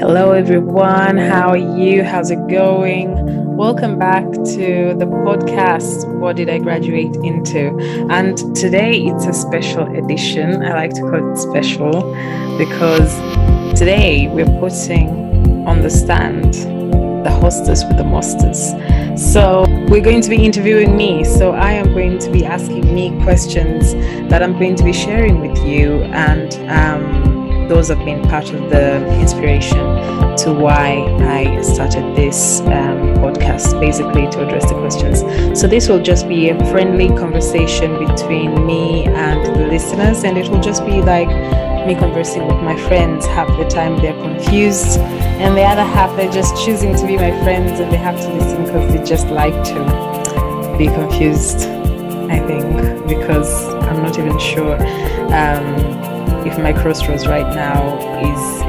Hello everyone, how are you? How's it going? Welcome back to the podcast, What Did I Graduate Into? And today it's a special edition. I like to call it special because today we're putting on the stand the hostess with the mosters. So we're going to be interviewing me. So I am going to be asking me questions that I'm going to be sharing with you, and those have been part of the inspiration to why I started this podcast, basically to address the questions. So this will just be a friendly conversation between me and the listeners, and it will just be like me conversing with my friends. Half the time they're confused, and the other half they're just choosing to be my friends, and they have to listen because they just like to be confused, I think, because I'm not even sure if my crossroads right now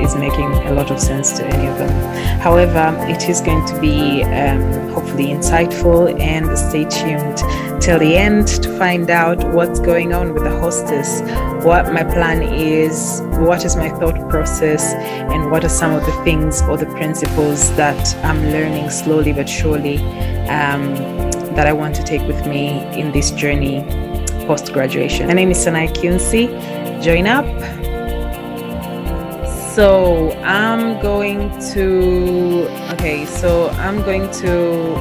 is making a lot of sense to any of them. However, it is going to be hopefully insightful, and stay tuned till the end to find out what's going on with the hostess, what my plan is, what is my thought process, and what are some of the things or the principles that I'm learning slowly but surely that I want to take with me in this journey post-graduation. My name is Sanaa Qunsi. Join up. So I'm going to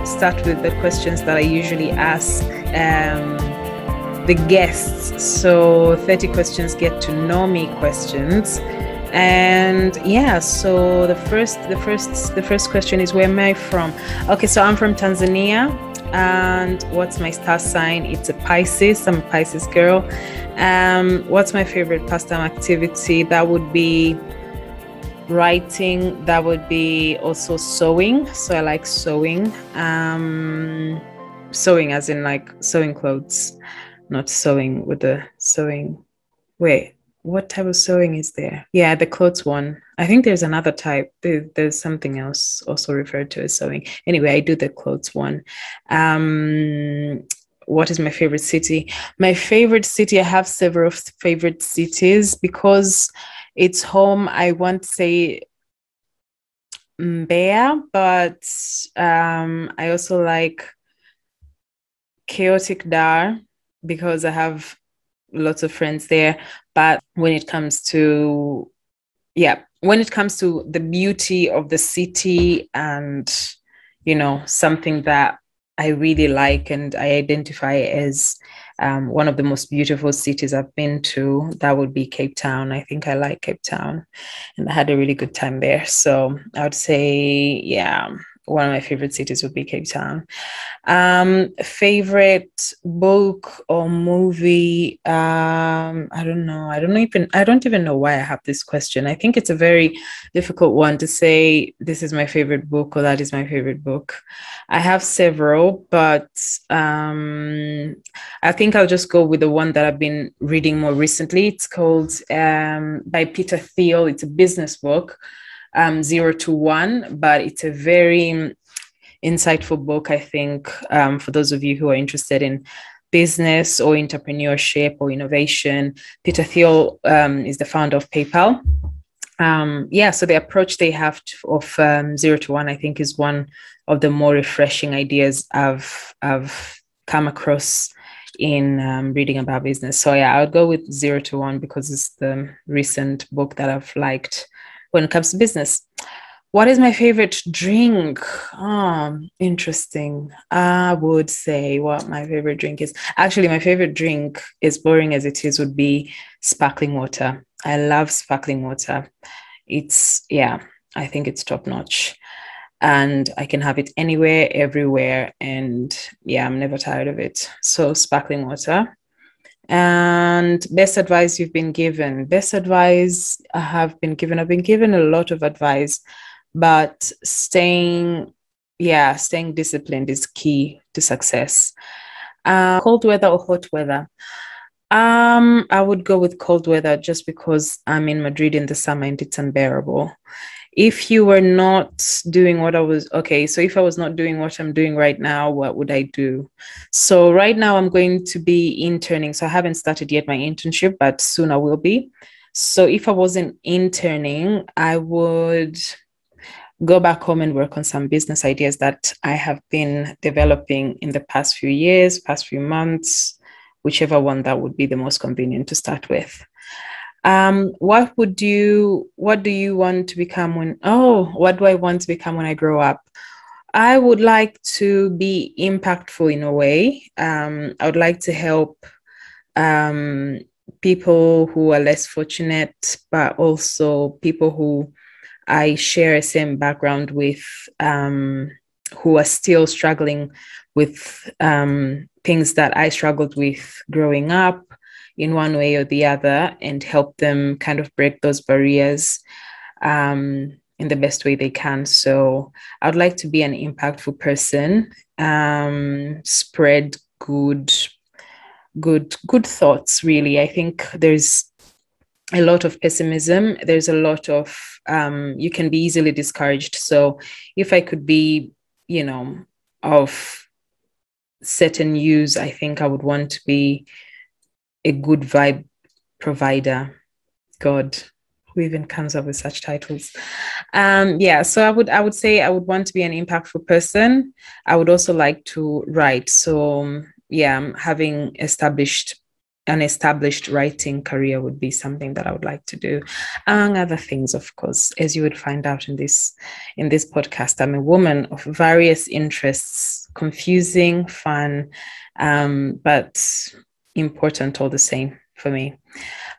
start with the questions that I usually ask the guests. So 30 questions, get to know me questions. And yeah, so the first question is, where am I from? Okay, so I'm from Tanzania. And what's my star sign? It's a Pisces. I'm a Pisces girl. What's my favorite pastime activity? That would be writing. That would be also sewing. So I like sewing. Sewing as in like sewing clothes, not sewing with the sewing. Wait, what type of sewing is there? Yeah, the clothes one. I think there's another type. There's something else also referred to as sewing. Anyway, I do the clothes one. What is my favorite city? My favorite city, I have several favorite cities because it's home. I won't say Mbeya, but I also like chaotic Dar because I have lots of friends there. But when it comes to the beauty of the city, and you know, something that I really like and I identify as one of the most beautiful cities I've been to, that would be Cape Town. I think I like Cape Town, and I had a really good time there. So I would say, yeah, one of my favorite cities would be Cape Town. Favorite book or movie? I don't know. I don't even know why I have this question. I think it's a very difficult one to say this is my favorite book or that is my favorite book. I have several, but I think I'll just go with the one that I've been reading more recently. It's called by Peter Thiel. It's a business book. 0 to 1, but it's a very insightful book, I think, for those of you who are interested in business or entrepreneurship or innovation. Peter Thiel is the founder of PayPal. So the approach they have of 0 to 1, I think, is one of the more refreshing ideas I've come across in reading about business. So yeah, I would go with 0 to 1 because it's the recent book that I've liked when it comes to business. What is my favorite drink? Interesting. I would say what my favorite drink is. Actually, my favorite drink, as boring as it is, would be sparkling water. I love sparkling water. I think it's top notch. And I can have it anywhere, everywhere. And yeah, I'm never tired of it. So sparkling water. And best advice you've been given? Best advice I have been given. I've been given a lot of advice, but staying disciplined is key to success. Cold weather or hot weather? I would go with cold weather just because I'm in Madrid in the summer and it's unbearable. If I was not doing what I'm doing right now, what would I do? So right now I'm going to be interning. So I haven't started yet my internship, but soon I will be. So if I wasn't interning, I would go back home and work on some business ideas that I have been developing in the past few years, past few months, whichever one that would be the most convenient to start with. What do you want to become when, what do I want to become when I grow up? I would like to be impactful in a way. I would like to help people who are less fortunate, but also people who I share the same background with, who are still struggling with things that I struggled with growing up in one way or the other, and help them kind of break those barriers in the best way they can. So I'd like to be an impactful person, spread good thoughts, really. I think there's a lot of pessimism. There's a lot of, you can be easily discouraged. So if I could be, you know, of certain use, I think I would want to be a good vibe provider. God, who even comes up with such titles? Yeah, so I would say I would want to be an impactful person. I would also like to write. So yeah, having an established writing career would be something that I would like to do, among other things, of course. As you would find out in this podcast, I'm a woman of various interests, confusing, fun, but important all the same for me.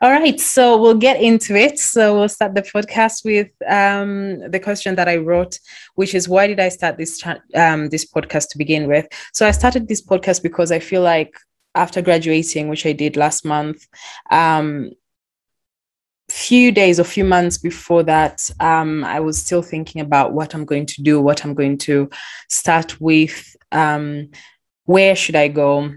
All right, so we'll get into it. So we'll start the podcast with the question that I wrote, which is, why did I start this podcast to begin with? So I started this podcast because I feel like after graduating, which I did last month, few months before that, I was still thinking about what I'm going to do, what I'm going to start with, where should I go,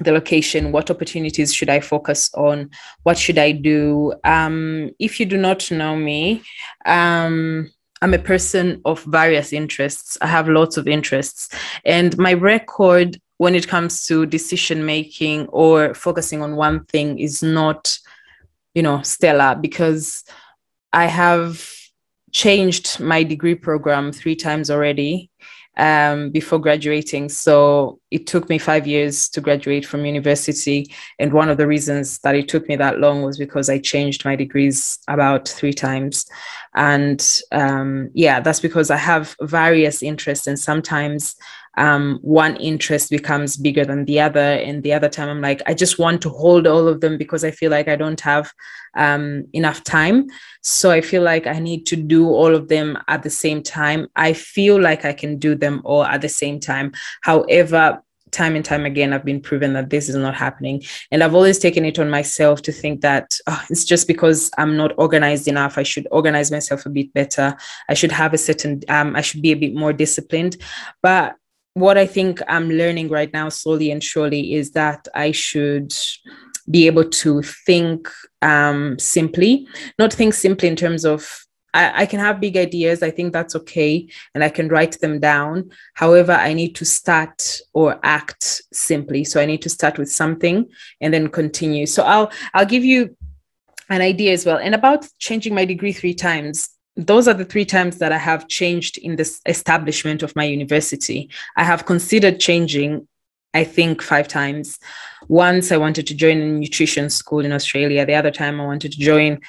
the location, what opportunities should I focus on, what should I do. If you do not know me, I'm a person of various interests. I have lots of interests, and my record when it comes to decision making or focusing on one thing is not, you know, stellar, because I have changed my degree program 3 times already before graduating. So it took me 5 years to graduate from university. And one of the reasons that it took me that long was because I changed my degrees about 3 times. And yeah, that's because I have various interests, and sometimes one interest becomes bigger than the other. And the other time I'm like, I just want to hold all of them because I feel like I don't have enough time. So I feel like I need to do all of them at the same time. I feel like I can do them all at the same time. However, time and time again, I've been proven that this is not happening. And I've always taken it on myself to think that it's just because I'm not organized enough. I should organize myself a bit better. I should have a certain, I should be a bit more disciplined. But what I think I'm learning right now, slowly and surely, is that I should be able to think simply, not think simply in terms of, I can have big ideas. I think that's okay. And I can write them down. However, I need to start or act simply. So I need to start with something and then continue. So I'll give you an idea as well. And about changing my degree 3 times, those are the 3 times that I have changed in this establishment of my university. I have considered changing, I think, 5 times. Once I wanted to join a nutrition school in Australia. The other time I wanted to join,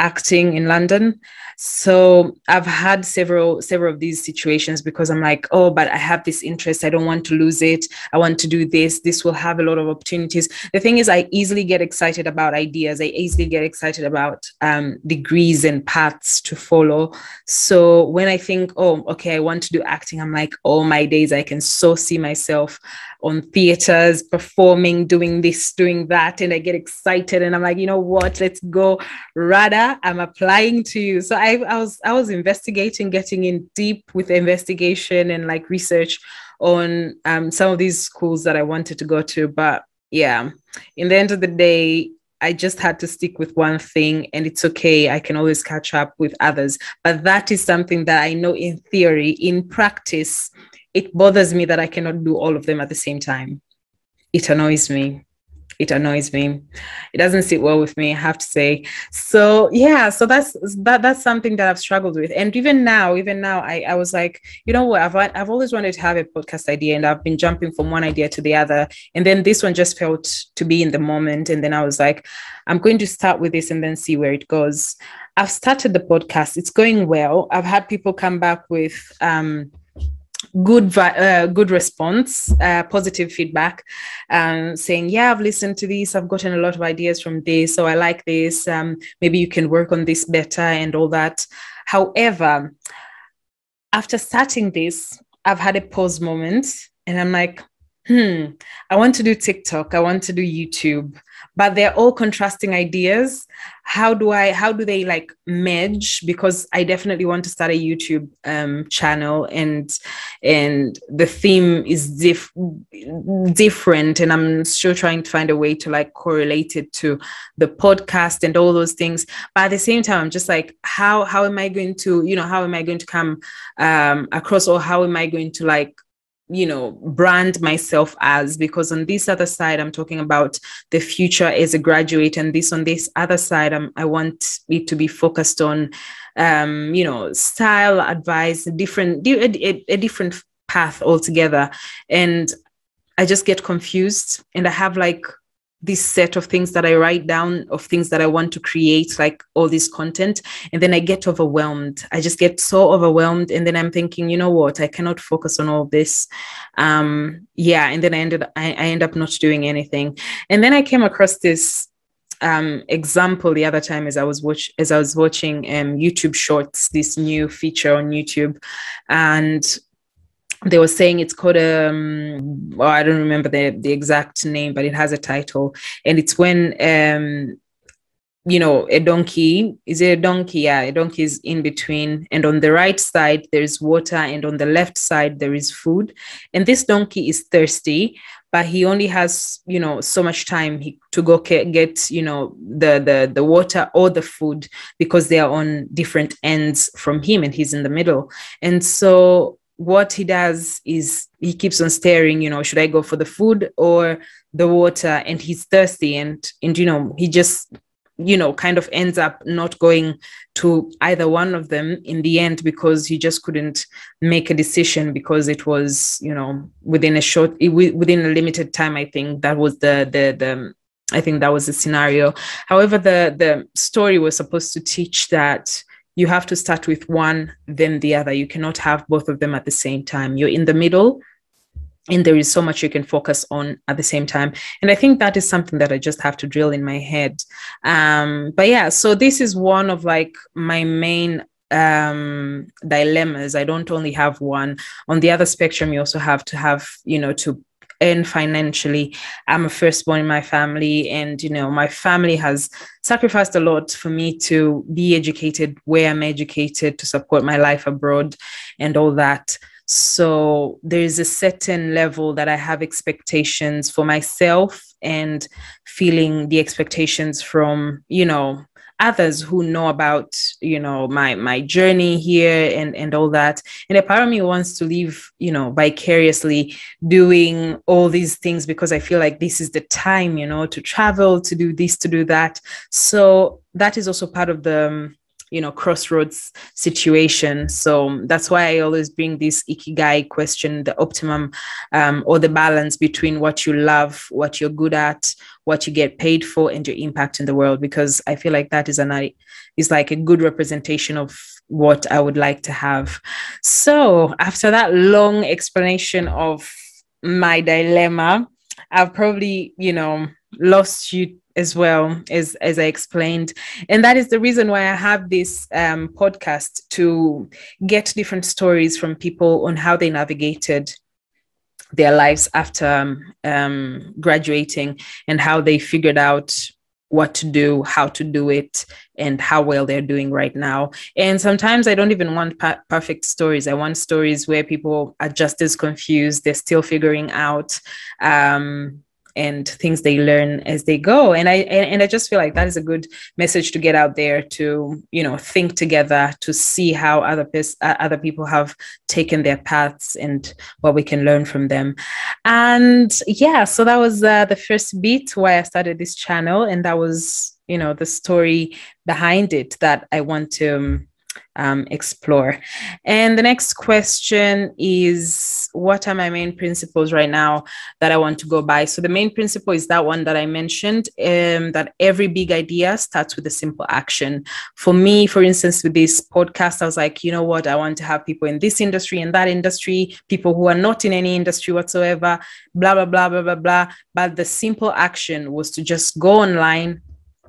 acting in London. So I've had several of these situations because I'm like, oh, but I have this interest. I don't want to lose it. I want to do this. This will have a lot of opportunities. The thing is, I easily get excited about ideas. I easily get excited about degrees and paths to follow. So when I think, oh, okay, I want to do acting, I'm like, oh my days, I can so see myself on theaters, performing, doing this, doing that. And I get excited and I'm like, you know what, let's go. Rather, I'm applying to you. So I was investigating, getting in deep with investigation and like research on some of these schools that I wanted to go to. But yeah, in the end of the day, I just had to stick with one thing, and it's okay. I can always catch up with others. But that is something that I know in theory. In practice, it bothers me that I cannot do all of them at the same time. It annoys me. it annoys me. It doesn't sit well with me, I have to say. So yeah, so that's something that I've struggled with. And even now, I was like, you know what, I've always wanted to have a podcast idea, and I've been jumping from one idea to the other. And then this one just felt to be in the moment. And then I was like, I'm going to start with this and then see where it goes. I've started the podcast. It's going well. I've had people come back with good response, positive feedback, saying, yeah, I've listened to this. I've gotten a lot of ideas from this. So I like this. Maybe you can work on this better and all that. However, after starting this, I've had a pause moment, and I'm like, I want to do TikTok. I want to do YouTube, but they're all contrasting ideas. How do they like merge? Because I definitely want to start a YouTube channel, and the theme is different. And I'm still trying to find a way to like correlate it to the podcast and all those things. But at the same time, I'm just like, how am I going to, how am I going to come across, or how am I going to like, brand myself as, because on this other side, I'm talking about the future as a graduate, and on this other side, I want it to be focused on, style, advice, a different path altogether. And I just get confused, and I have like this set of things that I write down, of things that I want to create, like all this content. And then I get overwhelmed. I just get so overwhelmed. And then I'm thinking, you know what, I cannot focus on all this. And then I end up not doing anything. And then I came across this example the other time as I was watching YouTube Shorts, this new feature on YouTube. And they were saying it's called, I don't remember the exact name, but it has a title. And it's when, a donkey, is it a donkey? Yeah, a donkey is in between. And on the right side, there is water. And on the left side, there is food. And this donkey is thirsty, but he only has, so much time to go get, the water or the food, because they are on different ends from him, and he's in the middle. And so what he does is he keeps on staring, should I go for the food or the water? And he's thirsty, and he just, kind of ends up not going to either one of them in the end, because he just couldn't make a decision, because it was, within a limited time. I think that was the scenario. However, the story was supposed to teach that you have to start with one, then the other. You cannot have both of them at the same time. You're in the middle, and there is so much you can focus on at the same time. And I think that is something that I just have to drill in my head. But yeah, so this is one of like my main dilemmas. I don't only have one. On the other spectrum, you also have to have, to earn financially. I'm a firstborn in my family, and my family has sacrificed a lot for me to be educated where I'm educated, to support my life abroad and all that. So there is a certain level that I have expectations for myself, and feeling the expectations from others who know about my journey here and all that. And a part of me wants to live vicariously doing all these things, because I feel like this is the time to travel, to do this, to do that. So that is also part of the crossroads situation. So that's why I always bring this Ikigai question, the optimum or the balance between what you love, what you're good at, what you get paid for, and your impact in the world, because I feel like that is like a good representation of what I would like to have. So after that long explanation of my dilemma, I've probably, lost you as well as I explained. And that is the reason why I have this podcast, to get different stories from people on how they navigated their lives after graduating, and how they figured out what to do, how to do it, and how well they're doing right now. And sometimes I don't even want perfect stories. I want stories where people are just as confused. They're still figuring out and things they learn as they go. And I just feel like that is a good message to get out there, to, you know, think together, to see how other people have taken their paths and what we can learn from them. And yeah, so that was the first bit why I started this channel. And that was, you know, the story behind it that I want to explore. And the next question is, what are my main principles right now that I want to go by? So the main principle is that one that I mentioned, that every big idea starts with a simple action. For me, for instance, with this podcast, I was like, you know what, I want to have people in this industry and that industry, people who are not in any industry whatsoever, blah, blah, blah, blah, blah, blah. But the simple action was to just go online,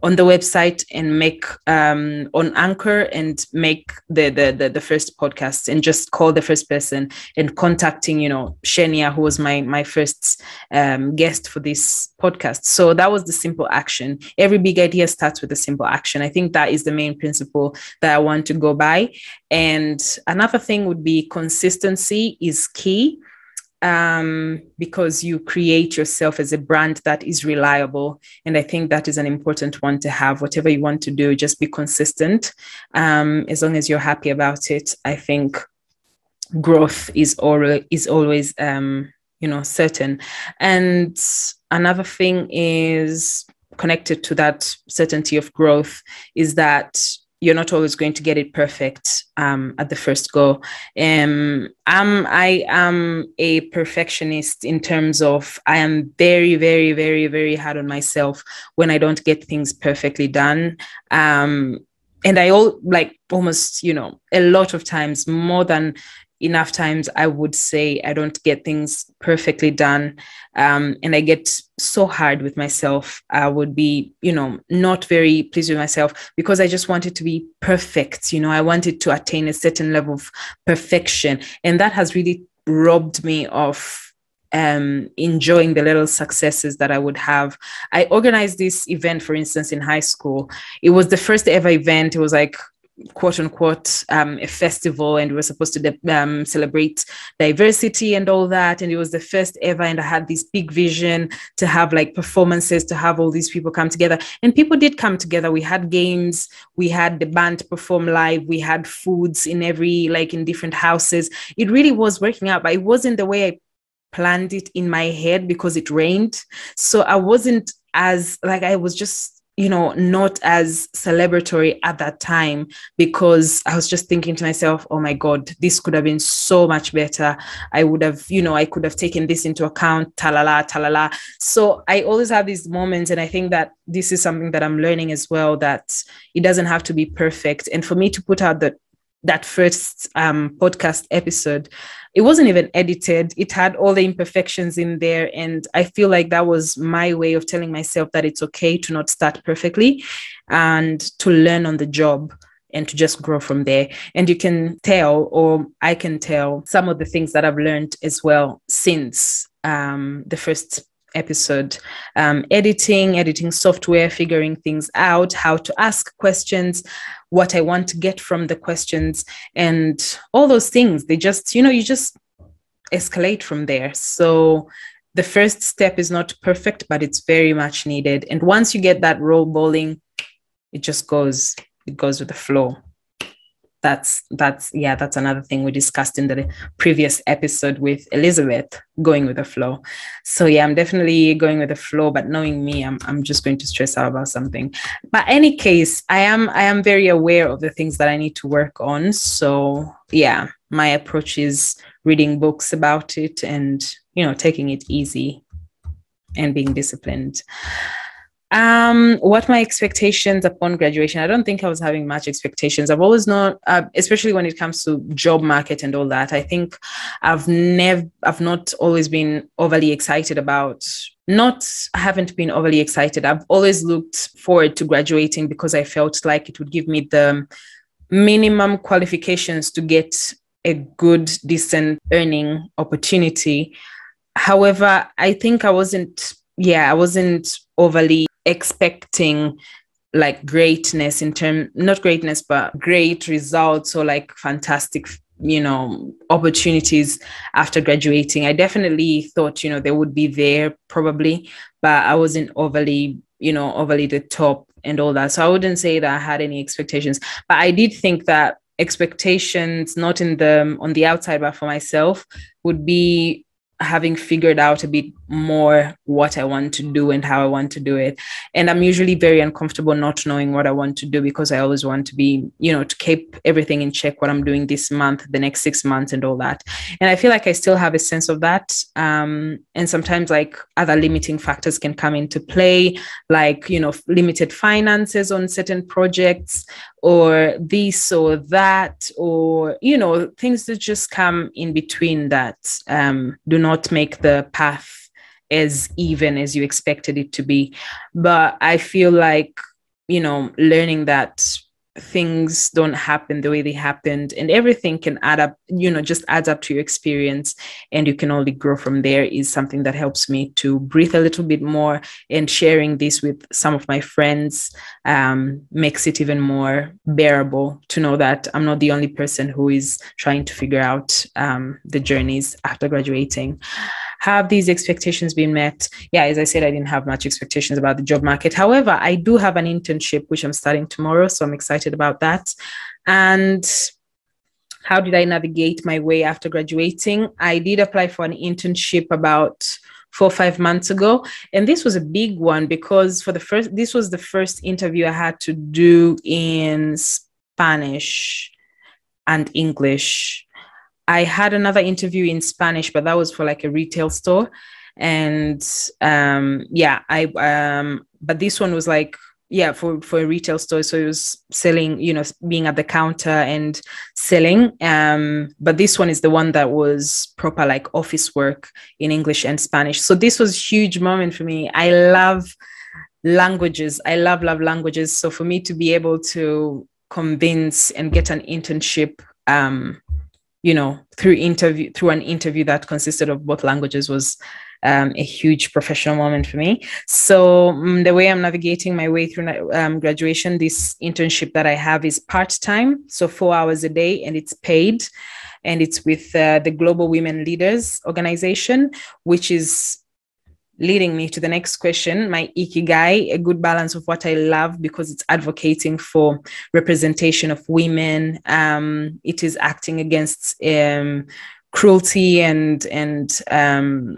on the website, and make on Anchor, and make the first podcast, and just call the first person, and contacting, you know, Shania, who was my first guest for this podcast. So that was the simple action. Every big idea starts with a simple action. I think that is the main principle that I want to go by. And another thing would be consistency is key. Because you create yourself as a brand that is reliable. And I think that is an important one to have. Whatever you want to do, just be consistent. As long as you're happy about it, I think growth is always, you know, certain. And another thing is connected to that certainty of growth is that you're not always going to get it perfect at the first go. I am a perfectionist in terms of I am very, very, very, very hard on myself when I don't get things perfectly done. And I almost, you know, a lot of times, more than enough times, I would say I don't get things perfectly done. And I get so hard with myself. I would be, you know, not very pleased with myself because I just wanted to be perfect. You know, I wanted to attain a certain level of perfection. And that has really robbed me of enjoying the little successes that I would have. I organized this event, for instance, in high school. It was the first ever event. It was like, quote unquote, a festival, and we were supposed to celebrate diversity and all that. And it was the first ever. And I had this big vision to have like performances, to have all these people come together, and people did come together. We had games, we had the band perform live, we had foods in in different houses. It really was working out, but it wasn't the way I planned it in my head because it rained. So I wasn't as I was just, you know, not as celebratory at that time, because I was just thinking to myself, oh my God, this could have been so much better. I would have, you know, I could have taken this into account, talala, talala. So I always have these moments. And I think that this is something that I'm learning as well, that it doesn't have to be perfect. And for me to put out that first podcast episode, it wasn't even edited. It had all the imperfections in there. And I feel like that was my way of telling myself that it's okay to not start perfectly and to learn on the job and to just grow from there. And you can tell, or I can tell, some of the things that I've learned as well since the first episode, editing software, figuring things out, how to ask questions, what I want to get from the questions, and all those things. They just, you know, you just escalate from there. So the first step is not perfect, but it's very much needed. And once you get that roll bowling, it just goes, it goes with the flow. That's another thing we discussed in the previous episode with Elizabeth, going with the flow. So yeah, I'm definitely going with the flow, but knowing me, I'm just going to stress out about something. But any case, I am very aware of the things that I need to work on. So yeah, my approach is reading books about it and, you know, taking it easy and being disciplined. What my expectations upon graduation? I don't think I was having much expectations. I've always known, especially when it comes to job market and all that, I think I've not always been overly excited about, I haven't been overly excited. I've always looked forward to graduating because I felt like it would give me the minimum qualifications to get a good, decent earning opportunity. However, I think I wasn't overly expecting great results or fantastic you know, opportunities after graduating. I definitely thought, you know, they would be there probably, but I wasn't overly, you know, overly the top and all that. So I wouldn't say that I had any expectations, but I did think that expectations, not in the, on the outside, but for myself, would be having figured out a bit more what I want to do and how I want to do it. And I'm usually very uncomfortable not knowing what I want to do, because I always want to be, you know, to keep everything in check, what I'm doing this month, the next 6 months and all that. And I feel like I still have a sense of that. And sometimes like other limiting factors can come into play, like, you know, limited finances on certain projects, or this or that, or, you know, things that just come in between that do not make the path as even as you expected it to be. But I feel like, you know, learning that things don't happen the way they happened and everything can add up, you know, just adds up to your experience, and you can only grow from there, is something that helps me to breathe a little bit more, and sharing this with some of my friends makes it even more bearable to know that I'm not the only person who is trying to figure out the journeys after graduating. Have these expectations been met? Yeah, as I said, I didn't have much expectations about the job market. However, I do have an internship, which I'm starting tomorrow. So I'm excited about that. And how did I navigate my way after graduating? I did apply for an internship about 4 or 5 months ago. And this was a big one because this was the first interview I had to do in Spanish and English. I had another interview in Spanish, but that was for like a retail store. And but this one was like, yeah, for a retail store. So it was selling, you know, being at the counter and selling. But this one is the one that was proper like office work in English and Spanish. So this was a huge moment for me. I love languages. I love languages. So for me to be able to convince and get an internship, you know, through an interview that consisted of both languages was a huge professional moment for me. So the way I'm navigating my way through graduation, this internship that I have is part-time, so 4 hours a day, and it's paid, and it's with the Global Women Leaders Organization, which is leading me to the next question, my Ikigai, a good balance of what I love, because it's advocating for representation of women. It is acting against cruelty and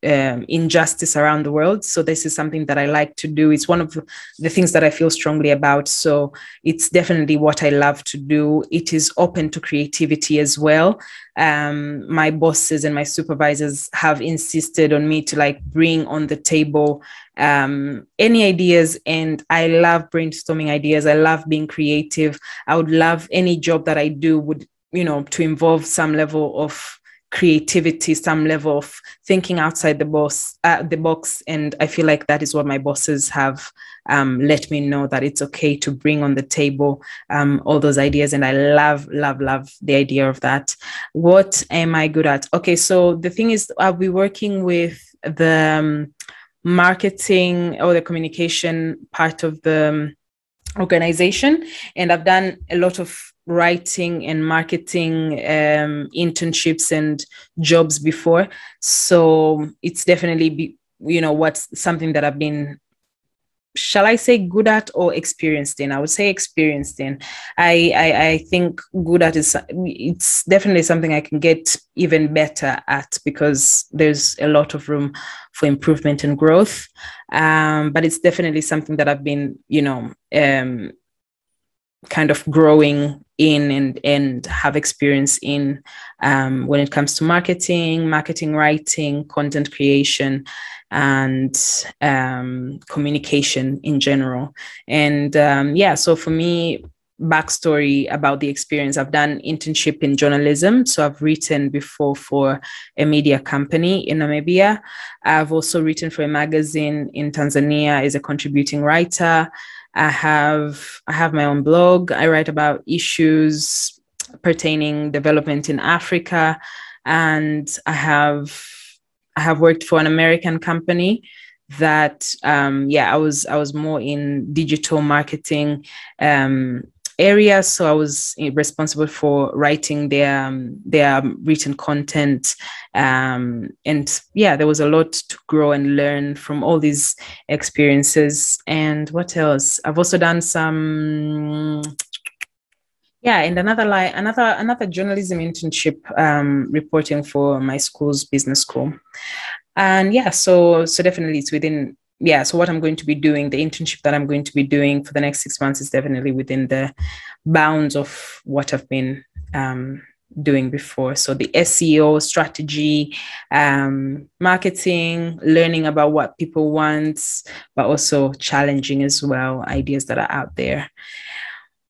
injustice around the world. So this is something that I like to do. It's one of the things that I feel strongly about. So it's definitely what I love to do. It is open to creativity as well. My bosses and my supervisors have insisted on me to like bring on the table any ideas, and I love brainstorming ideas. I love being creative. I would love any job that I do would, you know, to involve some level of creativity, some level of thinking outside the box. And I feel like that is what my bosses have let me know, that it's okay to bring on the table all those ideas. And I love the idea of that. What am I good at? Okay, so the thing is, I'll be working with the marketing or the communication part of the organization. And I've done a lot of writing and marketing internships and jobs before. So it's definitely, you know, what's something that I've been, shall I say, good at or experienced in? I would say experienced in. I think good at is, it's definitely something I can get even better at, because there's a lot of room for improvement and growth. But it's definitely something that I've been, you know, kind of growing in and have experience in when it comes to marketing writing, content creation, and communication in general. And yeah, so for me, backstory about the experience, I've done internship in journalism. So I've written before for a media company in Namibia. I've also written for a magazine in Tanzania as a contributing writer. I have my own blog. I write about issues pertaining development in Africa, and I have worked for an American company that I was more in digital marketing area. So I was responsible for writing their written content. And yeah, there was a lot to grow and learn from all these experiences. And what else? I've also done some... Yeah, and another journalism internship reporting for my school's business school. And yeah, so definitely it's within, yeah, so what I'm going to be doing, the internship that I'm going to be doing for the next 6 months is definitely within the bounds of what I've been doing before. So the SEO strategy, marketing, learning about what people want, but also challenging as well, ideas that are out there.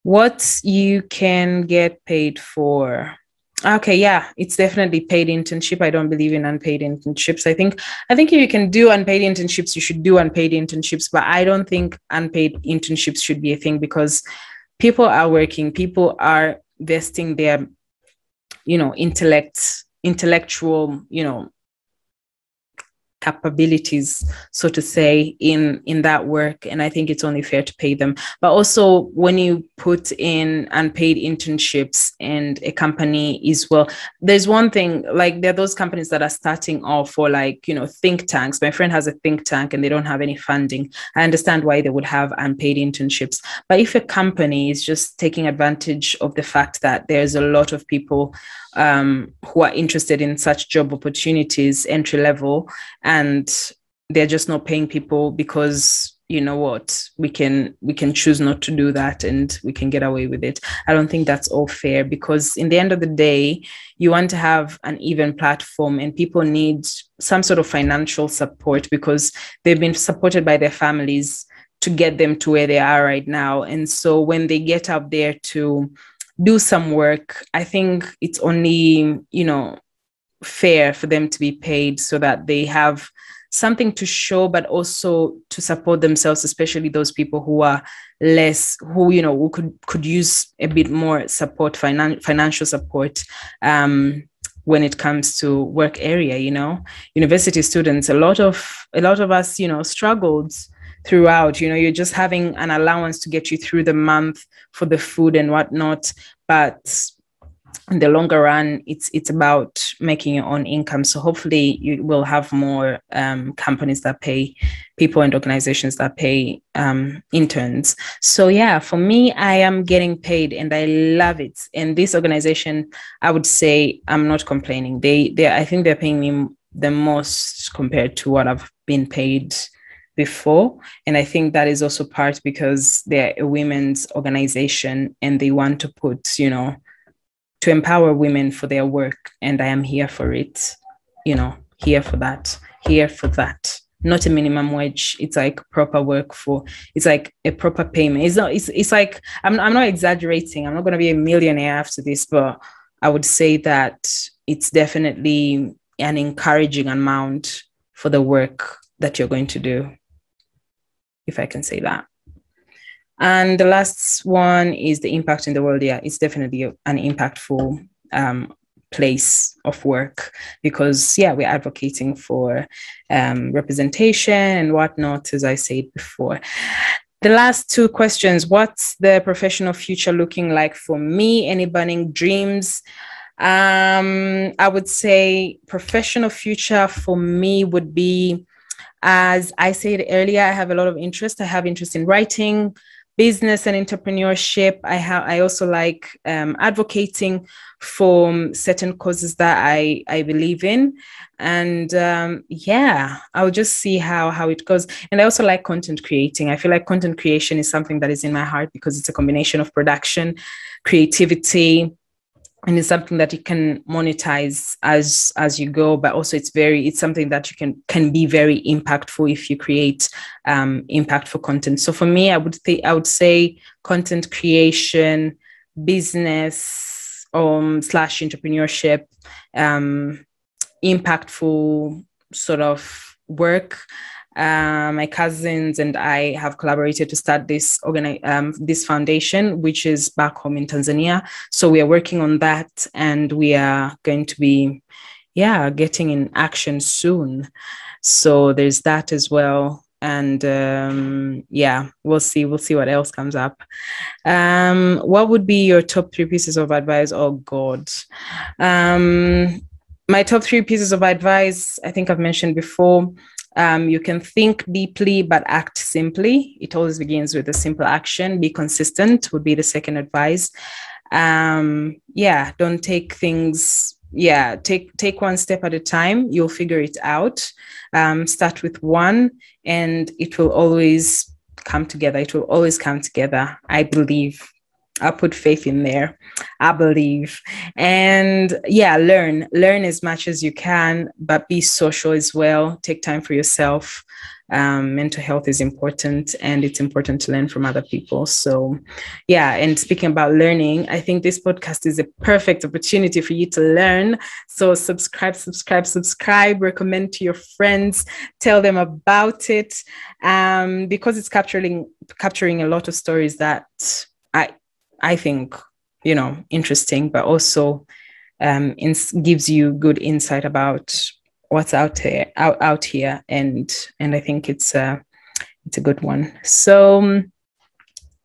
What you can get paid for. Okay, yeah, it's definitely paid internship. I don't believe in unpaid internships. I think if you can do unpaid internships, you should do unpaid internships, but I don't think unpaid internships should be a thing, because people are working, people are vesting their, you know, intellectual, you know, capabilities, so to say, in that work, and I think it's only fair to pay them. But also, when you put in unpaid internships and a company is, well, there's one thing, like there are those companies that are starting off, or like, you know, think tanks. My friend has a think tank and they don't have any funding. I understand why they would have unpaid internships. But if a company is just taking advantage of the fact that there's a lot of people who are interested in such job opportunities, entry level, and they're just not paying people because, you know what, we can choose not to do that and we can get away with it. I don't think that's all fair, because in the end of the day, you want to have an even platform and people need some sort of financial support because they've been supported by their families to get them to where they are right now. And so when they get up there to do some work, I think it's only, you know, fair for them to be paid so that they have something to show, but also to support themselves, especially those people who are less, who, you know, who could use a bit more support, financial support, when it comes to work area. You know, university students, a lot of us, you know, struggled throughout. You know, you're just having an allowance to get you through the month for the food and whatnot, but in the longer run, it's about making your own income. So hopefully you will have more companies that pay people and organizations that pay interns. So yeah, for me, I am getting paid and I love it. And this organization, I would say I'm not complaining. I think they're paying me the most compared to what I've been paid before. And I think that is also part because they're a women's organization and they want to put, you know, to empower women for their work. And I am here for it, you know, here for that. Not a minimum wage. It's like proper work for, it's like a proper payment. It's not, it's like, I'm not exaggerating. I'm not going to be a millionaire after this, but I would say that it's definitely an encouraging amount for the work that you're going to do, if I can say that. And the last one is the impact in the world. Yeah, it's definitely an impactful place of work because, yeah, we're advocating for representation and whatnot, as I said before. The last two questions, what's the professional future looking like for me? Any burning dreams? I would say professional future for me would be, as I said earlier, I have a lot of interest. I have interest in writing, business and entrepreneurship. I also like advocating for certain causes that I believe in. And yeah, I'll just see how it goes. And I also like content creating. I feel like content creation is something that is in my heart because it's a combination of production, creativity, and it's something that you can monetize as you go, but also it's something that you can be very impactful if you create impactful content. So for me, I would say content creation, business / entrepreneurship, impactful sort of work. My cousins and I have collaborated to start this foundation, which is back home in Tanzania. So we are working on that and we are going to be, yeah, getting in action soon. So there's that as well. And yeah, we'll see what else comes up. What would be your top three pieces of advice? Oh God. My top three pieces of advice, I think I've mentioned before. You can think deeply, but act simply. It always begins with a simple action. Be consistent would be the second advice. Yeah, don't take things. Yeah, take one step at a time. You'll figure it out. Start with one, and it will always come together. It will always come together. I believe. I put faith in there. I believe. And yeah, learn as much as you can, but be social as well. Take time for yourself. Mental health is important, and it's important to learn from other people. So yeah, and speaking about learning, I think this podcast is a perfect opportunity for you to learn. So subscribe, recommend to your friends, tell them about it, because it's capturing a lot of stories that I think, you know, interesting, but also gives you good insight about what's out here. And I think it's a good one. So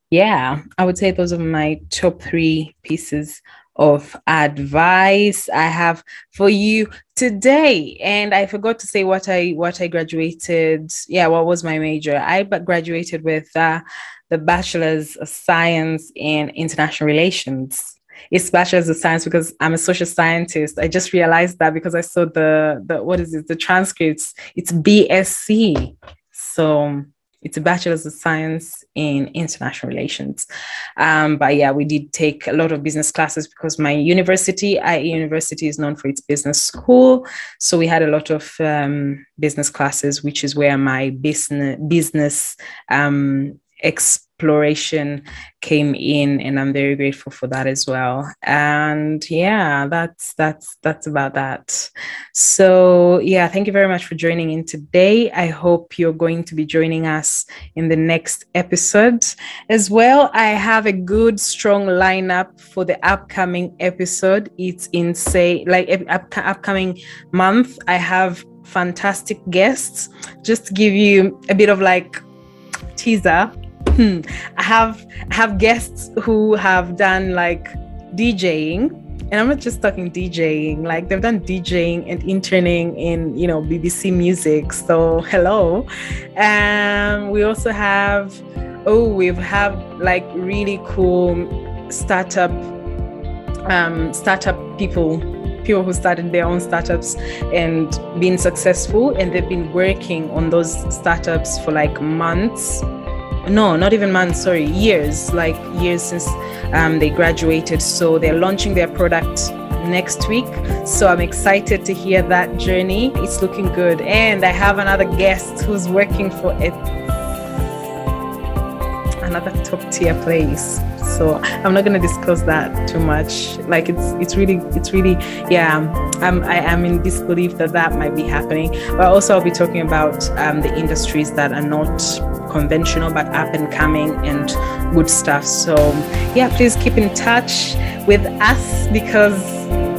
yeah, I would say those are my top three pieces of advice I have for you today. And I forgot to say what I graduated. Yeah. What was my major? I graduated with the Bachelor's of Science in International Relations. It's Bachelor's of Science because I'm a social scientist. I just realized that because I saw the transcripts. It's BSc. So it's a Bachelor's of Science in International Relations. But yeah, we did take a lot of business classes because my university, IE University, is known for its business school. So we had a lot of business classes, which is where my business exploration came in, and I'm very grateful for that as well. And yeah, that's about that. So yeah, thank you very much for joining in today. I hope you're going to be joining us in the next episode as well. I have a good strong lineup for the upcoming episode. It's insane, like upcoming month. I have fantastic guests. Just to give you a bit of like teaser, I have guests who have done like DJing, and I'm not just talking DJing, like they've done DJing and interning in, you know, BBC Music. So hello. We also have, we've like really cool startup people who started their own startups and been successful, and they've been working on those startups for like months. No, not even months, sorry, years, like years since they graduated. So they're launching their product next week. So I'm excited to hear that journey. It's looking good. And I have another guest who's working for another top tier place. So I'm not going to disclose that too much. Like it's really, yeah, I am in disbelief that might be happening. But also I'll be talking about the industries that are not conventional, but up and coming and good stuff. So yeah, please keep in touch with us because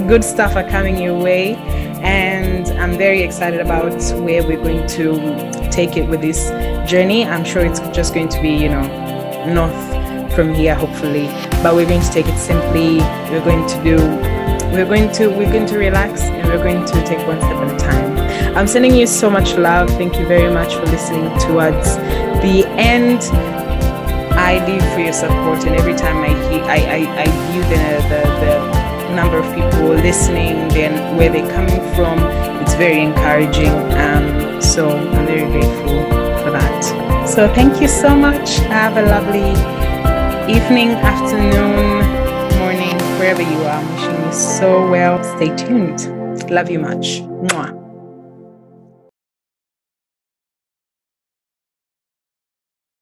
good stuff are coming your way. And I'm very excited about where we're going to take it with this journey. I'm sure it's just going to be, you know, north from here, hopefully, but we're going to take it simply. We're going to relax, and we're going to take one step at a time. I'm sending you so much love. Thank you very much for listening towards the end. I live for your support, and every time I view the number of people listening, then where they're coming from, it's very encouraging. So I'm very grateful for that. So thank you so much. Have a lovely evening, afternoon, morning, wherever you are. I'm wishing you so well. Stay tuned. Love you much. Mwah.